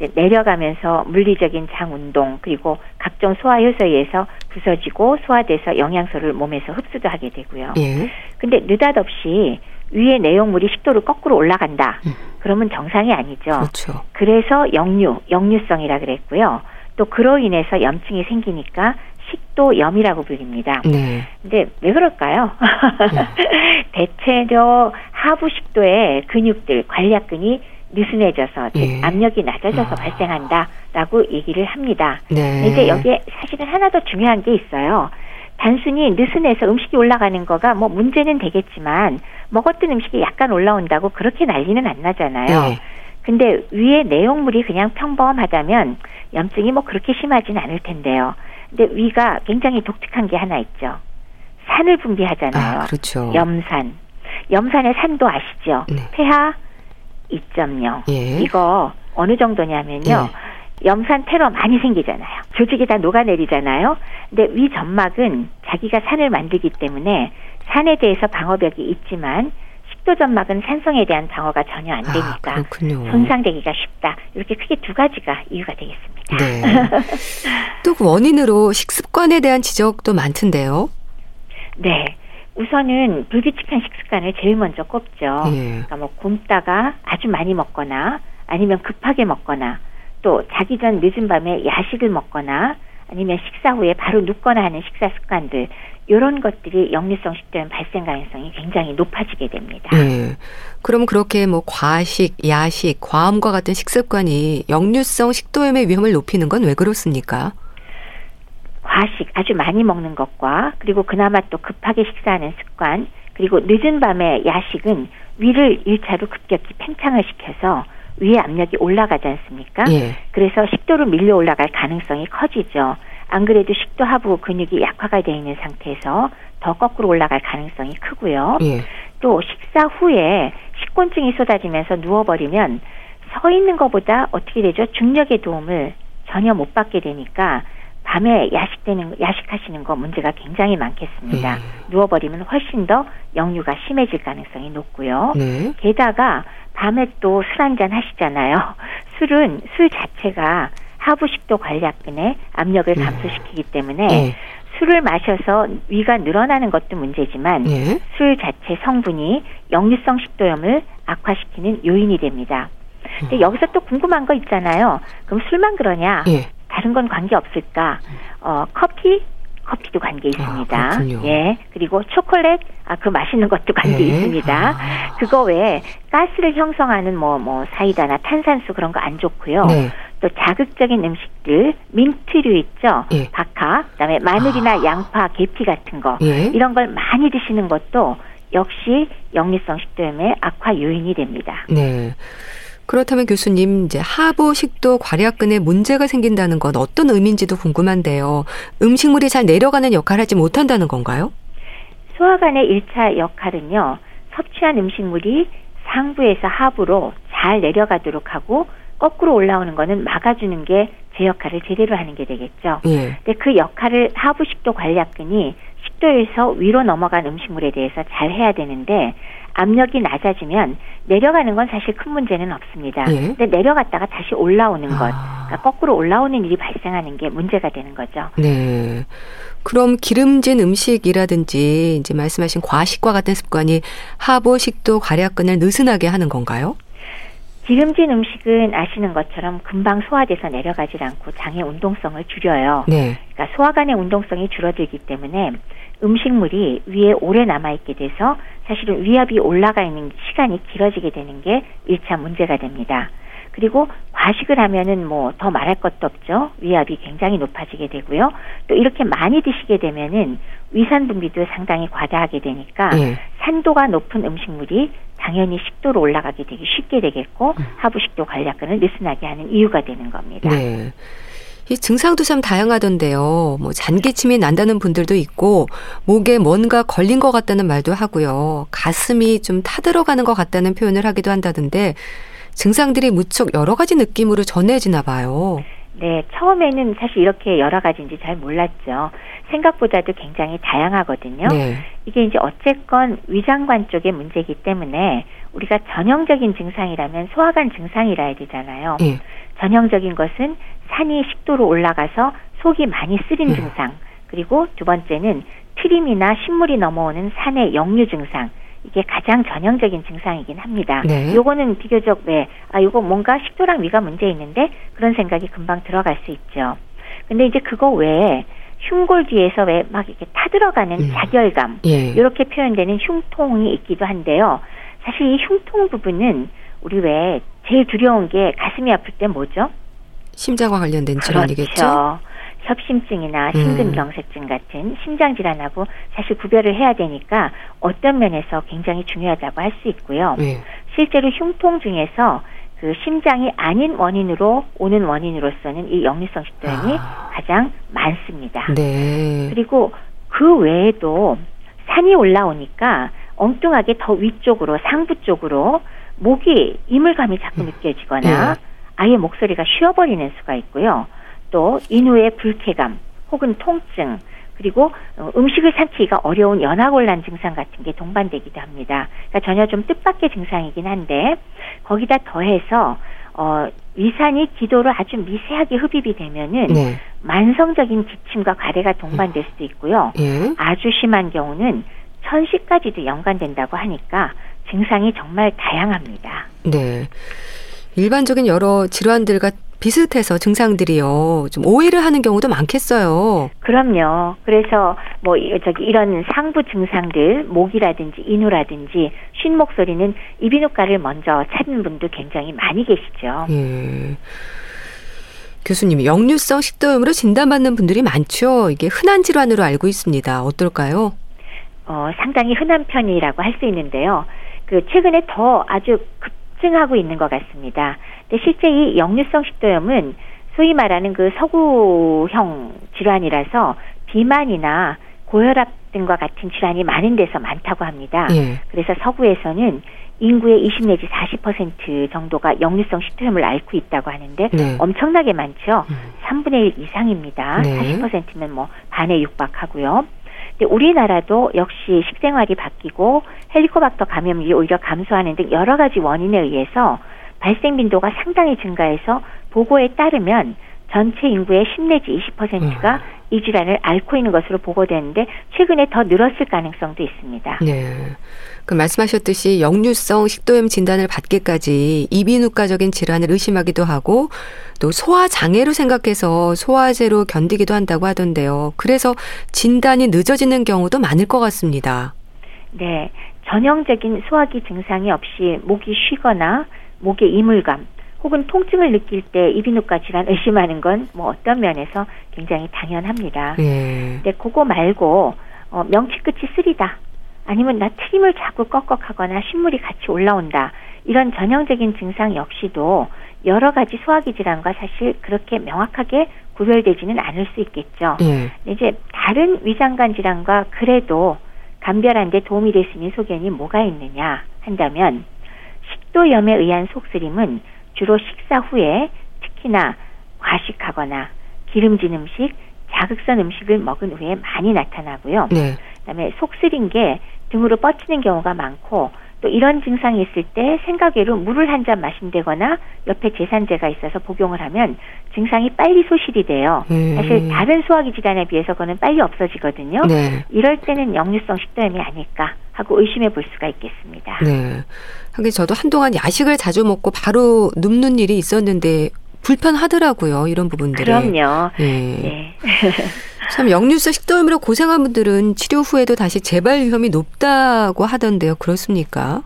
이제 내려가면서 물리적인 장 운동, 그리고 각종 소화효소에 의해서 부서지고 소화돼서 영양소를 몸에서 흡수도 하게 되고요. 예. 근데 느닷없이 위의 내용물이 식도로 거꾸로 올라간다. 음. 그러면 정상이 아니죠. 그렇죠. 그래서 역류, 역류성이라 그랬고요. 또 그로 인해서 염증이 생기니까 식도염이라고 불립니다. 네. 근데 왜 그럴까요? 네. 대체로 하부 식도의 근육들, 관략근이 느슨해져서 즉 예. 압력이 낮아져서 아. 발생한다라고 얘기를 합니다. 네. 이제 여기에 사실은 하나 더 중요한 게 있어요. 단순히 느슨해서 음식이 올라가는 거가 뭐 문제는 되겠지만 먹었던 음식이 약간 올라온다고 그렇게 난리는 안 나잖아요. 네. 근데 위에 내용물이 그냥 평범하다면 염증이 뭐 그렇게 심하진 않을 텐데요. 근데 위가 굉장히 독특한 게 하나 있죠. 산을 분비하잖아요. 아, 그렇죠. 염산. 염산의 산도 아시죠? 네. 폐하 이 점 영. 예. 이거 어느 정도냐면요. 예. 염산 테러 많이 생기잖아요. 조직이 다 녹아내리잖아요. 근데 위 점막은 자기가 산을 만들기 때문에 산에 대해서 방어벽이 있지만 식도 점막은 산성에 대한 방어가 전혀 안 되니까 아, 손상되기가 쉽다. 이렇게 크게 두 가지가 이유가 되겠습니다. 네. 또 그 원인으로 식습관에 대한 지적도 많던데요. 네. 우선은 불규칙한 식습관을 제일 먼저 꼽죠. 예. 그러니까 뭐 굶다가 아주 많이 먹거나 아니면 급하게 먹거나 또 자기 전 늦은 밤에 야식을 먹거나 아니면 식사 후에 바로 눕거나 하는 식사 습관들 이런 것들이 역류성 식도염 발생 가능성이 굉장히 높아지게 됩니다. 예. 그럼 그렇게 뭐 과식, 야식, 과음과 같은 식습관이 역류성 식도염의 위험을 높이는 건 왜 그렇습니까? 과식, 아주 많이 먹는 것과 그리고 그나마 또 급하게 식사하는 습관 그리고 늦은 밤에 야식은 위를 일 차로 급격히 팽창을 시켜서 위의 압력이 올라가지 않습니까? 예. 그래서 식도로 밀려 올라갈 가능성이 커지죠. 안 그래도 식도 하부 근육이 약화가 되어 있는 상태에서 더 거꾸로 올라갈 가능성이 크고요. 예. 또 식사 후에 식곤증이 쏟아지면서 누워버리면 서 있는 것보다 어떻게 되죠? 중력의 도움을 전혀 못 받게 되니까 밤에 야식되는, 야식하시는 거 문제가 굉장히 많겠습니다. 네. 누워버리면 훨씬 더 역류가 심해질 가능성이 높고요. 네. 게다가 밤에 또 술 한잔 하시잖아요. 술은 술 자체가 하부식도 관략근의 압력을 감소시키기 때문에 네. 술을 마셔서 위가 늘어나는 것도 문제지만 네. 술 자체 성분이 역류성 식도염을 악화시키는 요인이 됩니다. 근데 여기서 또 궁금한 거 있잖아요. 그럼 술만 그러냐? 예. 다른 건 관계 없을까? 어, 커피, 커피도 관계 있습니다. 아, 예. 그리고 초콜릿, 아, 그 맛있는 것도 관계 예. 있습니다. 아. 그거 외에 가스를 형성하는 뭐, 뭐, 사이다나 탄산수 그런 거 안 좋고요. 네. 또 자극적인 음식들, 민트류 있죠? 예. 박하, 그 다음에 마늘이나 아. 양파, 계피 같은 거. 예. 이런 걸 많이 드시는 것도 역시 역류성 식도염의 악화 요인이 됩니다. 네. 그렇다면 교수님, 이제 하부 식도 괄약근에 문제가 생긴다는 건 어떤 의미인지도 궁금한데요. 음식물이 잘 내려가는 역할을 하지 못한다는 건가요? 소화관의 일 차 역할은요. 섭취한 음식물이 상부에서 하부로 잘 내려가도록 하고 거꾸로 올라오는 거는 막아주는 게 제 역할을 제대로 하는 게 되겠죠. 예. 근데 그 역할을 하부 식도 괄약근이 식도에서 위로 넘어간 음식물에 대해서 잘 해야 되는데 압력이 낮아지면 내려가는 건 사실 큰 문제는 없습니다. 예? 근데 내려갔다가 다시 올라오는 것, 아. 그러니까 거꾸로 올라오는 일이 발생하는 게 문제가 되는 거죠. 네. 그럼 기름진 음식이라든지 이제 말씀하신 과식과 같은 습관이 하부 식도 괄약근을 느슨하게 하는 건가요? 기름진 음식은 아시는 것처럼 금방 소화돼서 내려가지 않고 장의 운동성을 줄여요. 네. 그러니까 소화관의 운동성이 줄어들기 때문에 음식물이 위에 오래 남아있게 돼서 사실은 위압이 올라가 있는 시간이 길어지게 되는 게 일 차 문제가 됩니다. 그리고 과식을 하면은 뭐 더 말할 것도 없죠. 위압이 굉장히 높아지게 되고요. 또 이렇게 많이 드시게 되면은 위산 분비도 상당히 과다하게 되니까 네. 산도가 높은 음식물이 당연히 식도로 올라가게 되기 쉽게 되겠고 하부식도 괄약근을 느슨하게 하는 이유가 되는 겁니다. 네. 이 증상도 참 다양하던데요. 뭐 잔기침이 난다는 분들도 있고 목에 뭔가 걸린 것 같다는 말도 하고요. 가슴이 좀 타들어가는 것 같다는 표현을 하기도 한다던데 증상들이 무척 여러 가지 느낌으로 전해지나 봐요. 네. 처음에는 사실 이렇게 여러 가지인지 잘 몰랐죠. 생각보다도 굉장히 다양하거든요. 네. 이게 이제 어쨌건 위장관 쪽의 문제이기 때문에 우리가 전형적인 증상이라면 소화관 증상이라 해야 되잖아요. 네. 전형적인 것은 산이 식도로 올라가서 속이 많이 쓰린 네. 증상. 그리고 두 번째는 트림이나 신물이 넘어오는 산의 역류 증상. 이게 가장 전형적인 증상이긴 합니다. 네. 요거는 비교적 왜, 아, 요거 뭔가 식도랑 위가 문제 있는데 그런 생각이 금방 들어갈 수 있죠. 근데 이제 그거 외에 흉골 뒤에서 왜 막 이렇게 타들어가는 음. 자결감, 예. 요렇게 표현되는 흉통이 있기도 한데요. 사실 이 흉통 부분은 우리 왜 제일 두려운 게 가슴이 아플 때 뭐죠? 심장과 관련된 질환이겠죠? 그렇죠. 협심증이나 심근경색증 같은 심장 질환하고 사실 구별을 해야 되니까 어떤 면에서 굉장히 중요하다고 할 수 있고요. 네. 실제로 흉통 중에서 그 심장이 아닌 원인으로 오는 원인으로서는 이 역류성 식도염이 아. 가장 많습니다. 네. 그리고 그 외에도 산이 올라오니까 엉뚱하게 더 위쪽으로 상부 쪽으로 목이 이물감이 자꾸 느껴지거나 네. 아예 목소리가 쉬어버리는 수가 있고요. 또 인후의 불쾌감 혹은 통증 그리고 음식을 삼키기가 어려운 연하곤란 증상 같은 게 동반되기도 합니다. 그러니까 전혀 좀 뜻밖의 증상이긴 한데 거기다 더해서 어, 위산이 기도로 아주 미세하게 흡입이 되면은 네. 만성적인 기침과 과래가 동반될 수도 있고요. 네. 아주 심한 경우는 천식까지도 연관된다고 하니까 증상이 정말 다양합니다. 네, 일반적인 여러 질환들과 비슷해서 증상들이요. 좀 오해를 하는 경우도 많겠어요. 그럼요. 그래서 뭐 저기 이런 상부 증상들, 목이라든지 인후라든지 쉰 목소리는 이비인후과를 먼저 찾는 분도 굉장히 많이 계시죠. 예. 교수님, 역류성 식도염으로 진단받는 분들이 많죠. 이게 흔한 질환으로 알고 있습니다. 어떨까요? 어, 상당히 흔한 편이라고 할 수 있는데요. 그 최근에 더 아주 급증하고 있는 것 같습니다. 실제 이 역류성 식도염은 소위 말하는 그 서구형 질환이라서 비만이나 고혈압 등과 같은 질환이 많은 데서 많다고 합니다. 예. 그래서 서구에서는 인구의 이십 내지 사십 퍼센트 정도가 역류성 식도염을 앓고 있다고 하는데 네. 엄청나게 많죠. 음. 삼분의 일 이상입니다. 네. 사십 퍼센트면 뭐 반에 육박하고요. 근데 우리나라도 역시 식생활이 바뀌고 헬리코박터 감염률이 오히려 감소하는 등 여러 가지 원인에 의해서 발생 빈도가 상당히 증가해서 보고에 따르면 전체 인구의 십 내지 이십 퍼센트가 음. 이 질환을 앓고 있는 것으로 보고되는데 최근에 더 늘었을 가능성도 있습니다. 네, 그 말씀하셨듯이 역류성 식도염 진단을 받기까지 이비인후과적인 질환을 의심하기도 하고 또 소화장애로 생각해서 소화제로 견디기도 한다고 하던데요. 그래서 진단이 늦어지는 경우도 많을 것 같습니다. 네, 전형적인 소화기 증상이 없이 목이 쉬거나 목에 이물감 혹은 통증을 느낄 때 이비인후과 질환 의심하는 건 뭐 어떤 면에서 굉장히 당연합니다. 예. 근데 그거 말고 어, 명치 끝이 쓰리다. 아니면 나 트림을 자꾸 꺽꺽하거나 신물이 같이 올라온다. 이런 전형적인 증상 역시도 여러 가지 소화기 질환과 사실 그렇게 명확하게 구별되지는 않을 수 있겠죠. 예. 이제 다른 위장관 질환과 그래도 감별하는 데 도움이 될 수 있는 소견이 뭐가 있느냐 한다면 식도염에 의한 속쓰림은 주로 식사 후에 특히나 과식하거나 기름진 음식, 자극성 음식을 먹은 후에 많이 나타나고요. 네. 그다음에 속쓰린 게 등으로 뻗치는 경우가 많고 또 이런 증상이 있을 때 생각 외로 물을 한 잔 마신다거나 옆에 제산제가 있어서 복용을 하면 증상이 빨리 소실이 돼요. 음. 사실 다른 소화기 질환에 비해서 그거는 빨리 없어지거든요. 네. 이럴 때는 역류성 식도염이 아닐까 하고 의심해 볼 수가 있겠습니다. 네. 하긴 저도 한동안 야식을 자주 먹고 바로 눕는 일이 있었는데 불편하더라고요. 이런 부분들이. 그럼요. 네. 네. 참 역류성 식도염으로 고생한 분들은 치료 후에도 다시 재발 위험이 높다고 하던데요. 그렇습니까?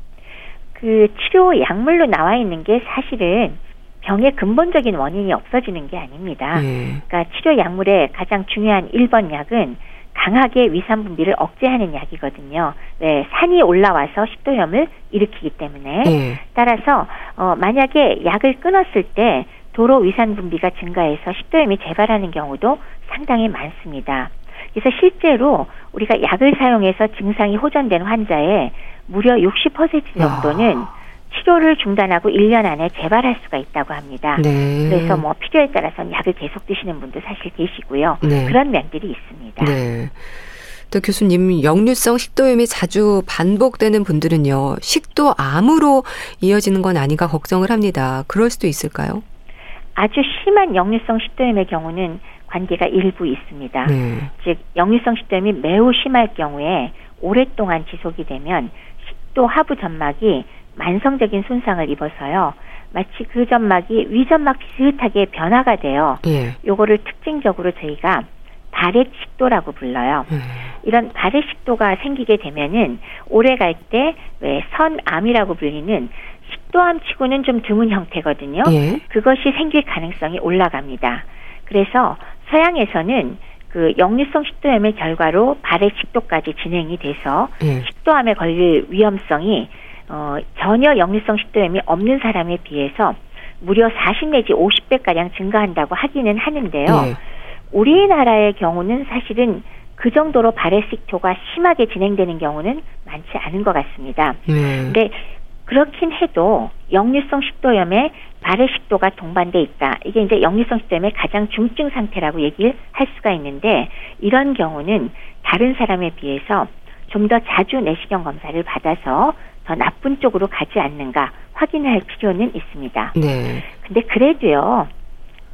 그 치료 약물로 나와 있는 게 사실은 병의 근본적인 원인이 없어지는 게 아닙니다. 네. 그러니까 치료 약물의 가장 중요한 일 번 약은 강하게 위산 분비를 억제하는 약이거든요. 네, 산이 올라와서 식도염을 일으키기 때문에 네. 따라서 어, 만약에 약을 끊었을 때 도로 위산 분비가 증가해서 식도염이 재발하는 경우도 상당히 많습니다. 그래서 실제로 우리가 약을 사용해서 증상이 호전된 환자의 무려 육십 퍼센트 정도는 아. 치료를 중단하고 일 년 안에 재발할 수가 있다고 합니다. 네. 그래서 뭐 필요에 따라서는 약을 계속 드시는 분도 사실 계시고요. 네. 그런 면들이 있습니다. 네. 또 교수님, 역류성 식도염이 자주 반복되는 분들은요. 식도암으로 이어지는 건 아닌가 걱정을 합니다. 그럴 수도 있을까요? 아주 심한 역류성 식도염의 경우는 관계가 일부 있습니다. 네. 즉 역류성 식도염이 매우 심할 경우에 오랫동안 지속이 되면 식도 하부 점막이 만성적인 손상을 입어서요. 마치 그 점막이 위점막 비슷하게 변화가 돼요. 요거를 예. 특징적으로 저희가 발액식도라고 불러요. 예. 이런 발액식도가 생기게 되면은 오래 갈 때 왜 선암이라고 불리는 식도암치고는 좀 드문 형태거든요. 예. 그것이 생길 가능성이 올라갑니다. 그래서 서양에서는 그 역류성 식도염의 결과로 발액식도까지 진행이 돼서 예. 식도암에 걸릴 위험성이 어, 전혀 역류성 식도염이 없는 사람에 비해서 무려 사십 내지 오십 배가량 증가한다고 하기는 하는데요. 네. 우리나라의 경우는 사실은 그 정도로 발해식도가 심하게 진행되는 경우는 많지 않은 것 같습니다. 그런데 네. 그렇긴 해도 역류성 식도염에 발해식도가 동반돼 있다. 이게 이제 역류성 식도염의 가장 중증 상태라고 얘기를 할 수가 있는데 이런 경우는 다른 사람에 비해서 좀 더 자주 내시경 검사를 받아서 더 나쁜 쪽으로 가지 않는가 확인할 필요는 있습니다. 네. 근데 그래도요,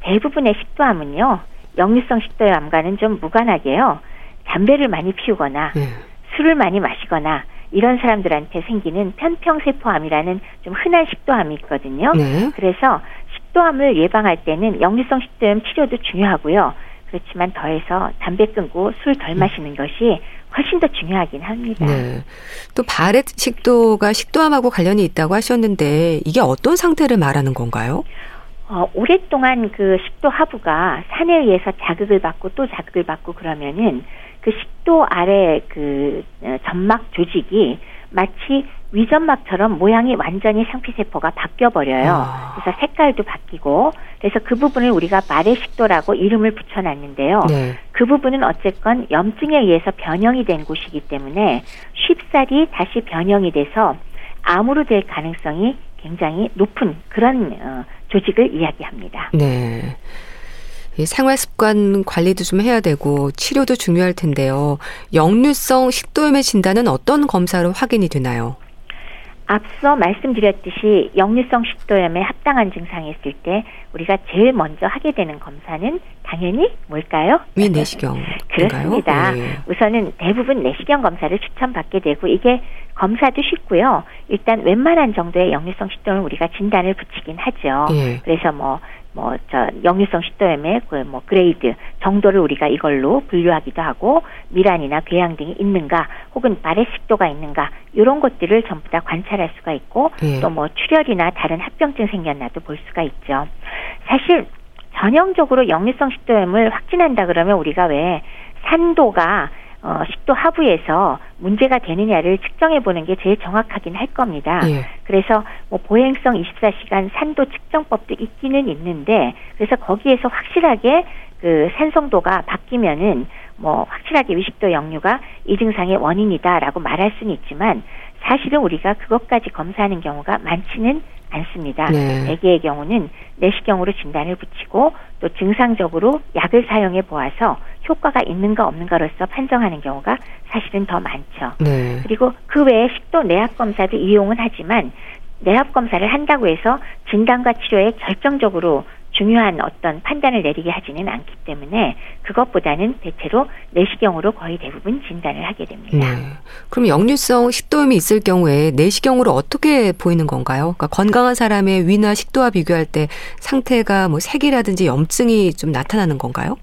대부분의 식도암은요, 역류성 식도염과는 좀 무관하게요, 담배를 많이 피우거나 네. 술을 많이 마시거나 이런 사람들한테 생기는 편평세포암이라는 좀 흔한 식도암이 있거든요. 네. 그래서 식도암을 예방할 때는 역류성 식도염 치료도 중요하고요. 그렇지만 더해서 담배 끊고 술 덜 마시는 것이 훨씬 더 중요하긴 합니다. 네. 또 발해식도가 식도암하고 관련이 있다고 하셨는데 이게 어떤 상태를 말하는 건가요? 어, 오랫동안 그 식도 하부가 산에 의해서 자극을 받고 또 자극을 받고 그러면은 그 식도 아래 그 점막 조직이 마치 위점막처럼 모양이 완전히 상피세포가 바뀌어버려요. 아. 그래서 색깔도 바뀌고 그래서 그 부분을 우리가 발해식도라고 이름을 붙여놨는데요. 네. 그 부분은 어쨌건 염증에 의해서 변형이 된 곳이기 때문에 쉽사리 다시 변형이 돼서 암으로 될 가능성이 굉장히 높은 그런 어, 조직을 이야기합니다. 네. 이 생활습관 관리도 좀 해야 되고 치료도 중요할 텐데요. 역류성 식도염의 진단은 어떤 검사로 확인이 되나요? 앞서 말씀드렸듯이 역류성 식도염에 합당한 증상이 있을 때 우리가 제일 먼저 하게 되는 검사는 당연히 뭘까요? 위 내시경. 그렇습니다. 네. 우선은 대부분 내시경 검사를 추천받게 되고 이게 검사도 쉽고요. 일단 웬만한 정도의 역류성 식도염 우리가 진단을 붙이긴 하죠. 네. 그래서 뭐 뭐, 저, 역류성 식도염의 그, 뭐, 그레이드 정도를 우리가 이걸로 분류하기도 하고, 밀환이나 궤양 등이 있는가, 혹은 발해식도가 있는가, 이런 것들을 전부 다 관찰할 수가 있고, 예. 또 뭐, 출혈이나 다른 합병증 생겼나도 볼 수가 있죠. 사실, 전형적으로 역류성 식도염을 확진한다 그러면 우리가 왜 산도가 어, 식도 하부에서 문제가 되느냐를 측정해 보는 게 제일 정확하긴 할 겁니다. 예. 그래서 뭐 보행성 이십사 시간 산도 측정법도 있기는 있는데, 그래서 거기에서 확실하게 그 산성도가 바뀌면은 뭐 확실하게 위식도 역류가 이 증상의 원인이다라고 말할 수는 있지만, 사실은 우리가 그것까지 검사하는 경우가 많지는 않습니다. 네. 대개의 경우는 내시경으로 진단을 붙이고 또 증상적으로 약을 사용해 보아서 효과가 있는가 없는가로서 판정하는 경우가 사실은 더 많죠. 네. 그리고 그 외에 식도 내압 검사도 이용은 하지만 내압 검사를 한다고 해서 진단과 치료에 결정적으로 중요한 어떤 판단을 내리게 하지는 않기 때문에 그것보다는 대체로 내시경으로 거의 대부분 진단을 하게 됩니다. 네. 그럼 역류성 식도염이 있을 경우에 내시경으로 어떻게 보이는 건가요? 그러니까 건강한 사람의 위나 식도와 비교할 때 상태가 뭐 색이라든지 염증이 좀 나타나는 건가요?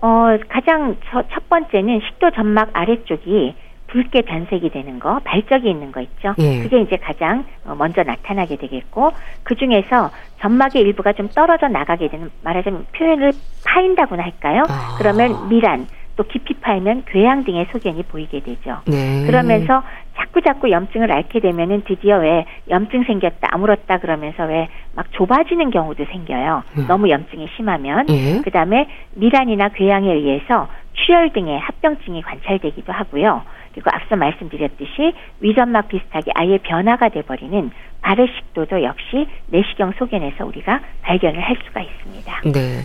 어, 가장 저, 첫 번째는 식도 점막 아래쪽이 붉게 변색이 되는 거, 발적이 있는 거 있죠. 예. 그게 이제 가장 먼저 나타나게 되겠고, 그 중에서 점막의 일부가 좀 떨어져 나가게 되는, 말하자면 표현을 파인다고나 할까요? 아. 그러면 밀환, 또 깊이 파이면 궤양 등의 소견이 보이게 되죠. 네. 그러면서 자꾸 자꾸 염증을 앓게 되면은 드디어 왜 염증 생겼다, 아물었다 그러면서 왜 막 좁아지는 경우도 생겨요. 음. 너무 염증이 심하면. 예. 그 다음에 밀환이나 궤양에 의해서 출혈 등의 합병증이 관찰되기도 하고요. 그리고 앞서 말씀드렸듯이 위점막 비슷하게 아예 변화가 돼버리는 발해식도도 역시 내시경 소견에서 우리가 발견을 할 수가 있습니다. 네.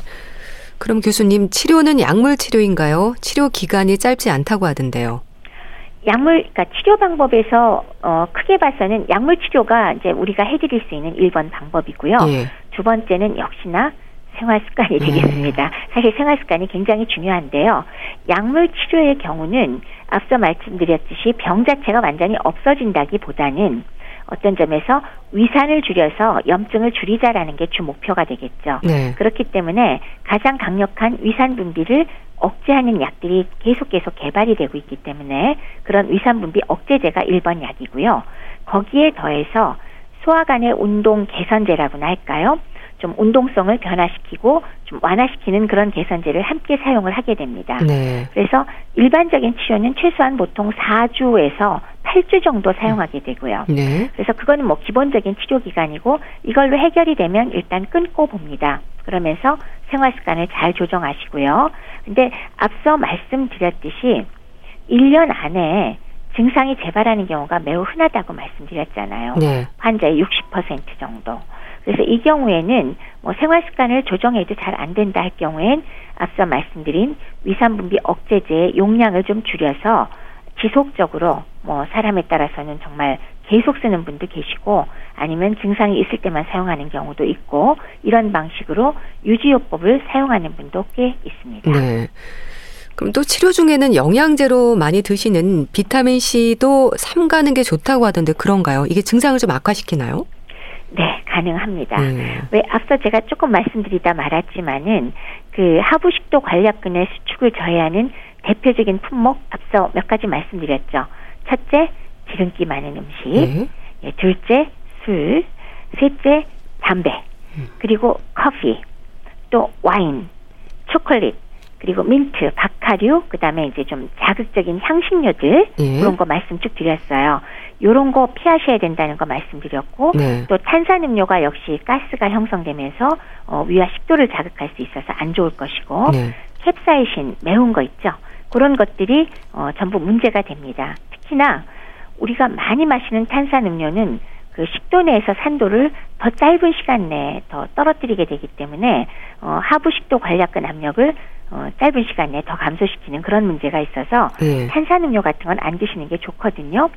그럼 교수님, 치료는 약물 치료인가요? 치료 기간이 짧지 않다고 하던데요. 약물, 그러니까 치료 방법에서 어, 크게 봐서는 약물 치료가 이제 우리가 해드릴 수 있는 일 번 방법이고요. 예. 두 번째는 역시나 생활 습관이 되겠습니다. 예. 사실 생활 습관이 굉장히 중요한데요. 약물 치료의 경우는 앞서 말씀드렸듯이 병 자체가 완전히 없어진다기보다는 어떤 점에서 위산을 줄여서 염증을 줄이자라는 게 주 목표가 되겠죠. 네. 그렇기 때문에 가장 강력한 위산 분비를 억제하는 약들이 계속 계속 개발이 되고 있기 때문에 그런 위산 분비 억제제가 일 번 약이고요. 거기에 더해서 소화관의 운동 개선제라고나 할까요? 좀 운동성을 변화시키고 좀 완화시키는 그런 개선제를 함께 사용을 하게 됩니다. 네. 그래서 일반적인 치료는 최소한 보통 사 주에서 팔 주 정도 사용하게 되고요. 네. 그래서 그거는 뭐 기본적인 치료 기간이고 이걸로 해결이 되면 일단 끊고 봅니다. 그러면서 생활 습관을 잘 조정하시고요. 근데 앞서 말씀드렸듯이 일 년 안에 증상이 재발하는 경우가 매우 흔하다고 말씀드렸잖아요. 네. 환자의 육십 퍼센트 정도. 그래서 이 경우에는 뭐 생활 습관을 조정해도 잘 안 된다 할 경우엔 앞서 말씀드린 위산 분비 억제제의 용량을 좀 줄여서 지속적으로 뭐 사람에 따라서는 정말 계속 쓰는 분도 계시고 아니면 증상이 있을 때만 사용하는 경우도 있고 이런 방식으로 유지요법을 사용하는 분도 꽤 있습니다. 네. 그럼 또 치료 중에는 영양제로 많이 드시는 비타민C도 삼가는 게 좋다고 하던데 그런가요? 이게 증상을 좀 악화시키나요? 네, 가능합니다. 음. 왜 앞서 제가 조금 말씀드리다 말았지만은 그 하부식도 관략근의 수축을 저해하는 대표적인 품목 앞서 몇 가지 말씀드렸죠. 첫째, 기름기 많은 음식. 네. 예, 둘째, 술. 셋째, 담배. 음. 그리고 커피. 또 와인, 초콜릿. 그리고 민트, 바카류, 그 다음에 이제 좀 자극적인 향신료들, 예. 그런 거 말씀 쭉 드렸어요. 요런 거 피하셔야 된다는 거 말씀드렸고, 네. 또 탄산음료가 역시 가스가 형성되면서 어, 위와 식도를 자극할 수 있어서 안 좋을 것이고, 네. 캡사이신, 매운 거 있죠. 그런 것들이 어, 전부 문제가 됩니다. 특히나 우리가 많이 마시는 탄산음료는 그 식도 내에서 산도를 더 짧은 시간 내에 더 떨어뜨리게 되기 때문에 어, 하부식도 관략근 압력을 어, 짧은 시간 내에 더 감소시키는 그런 문제가 있어서 네. 탄산음료 같은 건 안 드시는 게 좋거든요.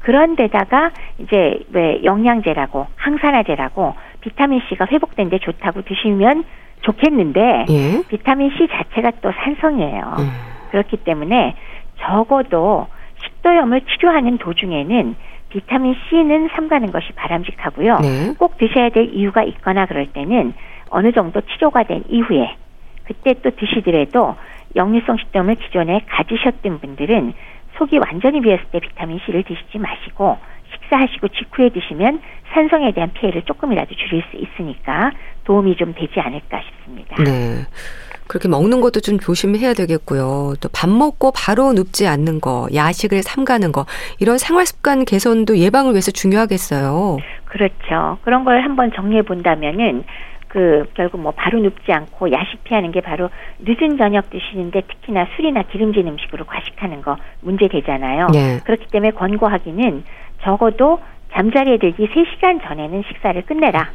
그런데다가 이제 왜 영양제라고 항산화제라고 비타민C가 회복된 데 좋다고 드시면 좋겠는데 예? 비타민C 자체가 또 산성이에요. 음. 그렇기 때문에 적어도 식도염을 치료하는 도중에는 비타민C는 삼가는 것이 바람직하고요. 네. 꼭 드셔야 될 이유가 있거나 그럴 때는 어느 정도 치료가 된 이후에 그때 또 드시더라도 역류성 식도염을 기존에 가지셨던 분들은 속이 완전히 비었을 때 비타민C를 드시지 마시고 식사하시고 직후에 드시면 산성에 대한 피해를 조금이라도 줄일 수 있으니까 도움이 좀 되지 않을까 싶습니다. 네. 그렇게 먹는 것도 좀 조심해야 되겠고요. 또 밥 먹고 바로 눕지 않는 거, 야식을 삼가는 거 이런 생활 습관 개선도 예방을 위해서 중요하겠어요. 그렇죠. 그런 걸 한번 정리해 본다면은 그 결국 뭐 바로 눕지 않고 야식 피하는 게 바로 늦은 저녁 드시는데 특히나 술이나 기름진 음식으로 과식하는 거 문제 되잖아요. 네. 그렇기 때문에 권고하기는 적어도 잠자리에 들기 세 시간 전에는 식사를 끝내라.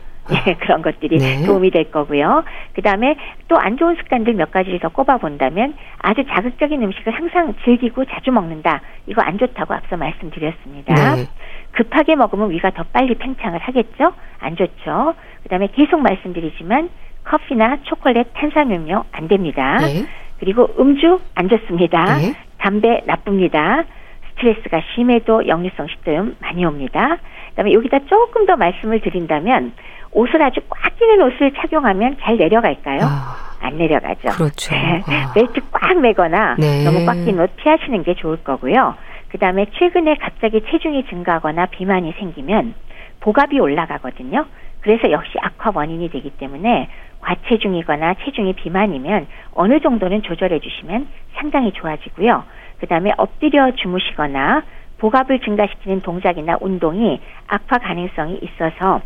예, 그런 것들이 네. 도움이 될 거고요. 그 다음에 또 안 좋은 습관들 몇 가지를 더 꼽아본다면 아주 자극적인 음식을 항상 즐기고 자주 먹는다. 이거 안 좋다고 앞서 말씀드렸습니다. 네. 급하게 먹으면 위가 더 빨리 팽창을 하겠죠? 안 좋죠. 그 다음에 계속 말씀드리지만 커피나 초콜릿, 탄산음료 안 됩니다. 네. 그리고 음주 안 좋습니다. 네. 담배 나쁩니다. 스트레스가 심해도 역류성 식도염 많이 옵니다. 그다음에 여기다 조금 더 말씀을 드린다면 옷을 아주 꽉 끼는 옷을 착용하면 잘 내려갈까요? 아, 안 내려가죠. 그렇죠. 네. 벨트 꽉 매거나 네. 너무 꽉 낀 옷 피하시는 게 좋을 거고요. 그다음에 최근에 갑자기 체중이 증가하거나 비만이 생기면 복압이 올라가거든요. 그래서 역시 악화 원인이 되기 때문에 과체중이거나 체중이 비만이면 어느 정도는 조절해 주시면 상당히 좋아지고요. 그다음에 엎드려 주무시거나 복압을 증가시키는 동작이나 운동이 악화 가능성이 있어서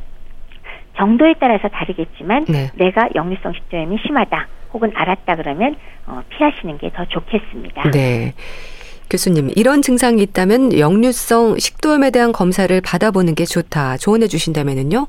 정도에 따라서 다르겠지만 네. 내가 역류성 식도염이 심하다 혹은 알았다 그러면 피하시는 게 더 좋겠습니다. 네. 교수님, 이런 증상이 있다면 역류성 식도염에 대한 검사를 받아보는 게 좋다. 조언해 주신다면은요?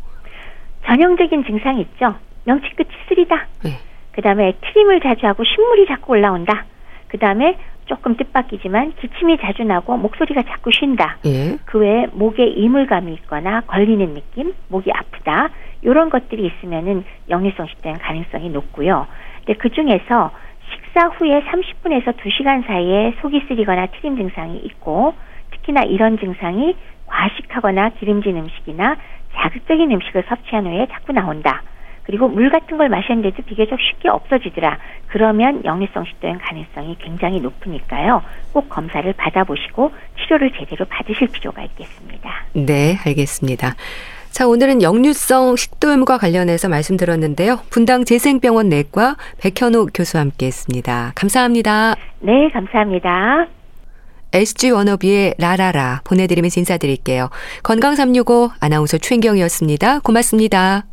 전형적인 증상이 있죠. 명치끝이 쓰리다. 네. 그다음에 트림을 자주 하고 신물이 자꾸 올라온다. 그다음에 조금 뜻밖이지만 기침이 자주 나고 목소리가 자꾸 쉰다. 예. 그 외에 목에 이물감이 있거나 걸리는 느낌, 목이 아프다. 이런 것들이 있으면은 역류성 식도염 가능성이 높고요. 근데 그 중에서 식사 후에 삼십 분에서 두 시간 사이에 속이 쓰리거나 트림 증상이 있고 특히나 이런 증상이 과식하거나 기름진 음식이나 자극적인 음식을 섭취한 후에 자꾸 나온다. 그리고 물 같은 걸 마셨는데도 비교적 쉽게 없어지더라. 그러면 역류성 식도염 가능성이 굉장히 높으니까요. 꼭 검사를 받아보시고 치료를 제대로 받으실 필요가 있겠습니다. 네, 알겠습니다. 자, 오늘은 역류성 식도염과 관련해서 말씀드렸는데요. 분당재생병원 내과 백현옥 교수와 함께했습니다. 감사합니다. 네, 감사합니다. 에스지 워너비의 라라라 보내드리면서 인사드릴게요. 건강삼육오 아나운서 최인경이었습니다. 고맙습니다.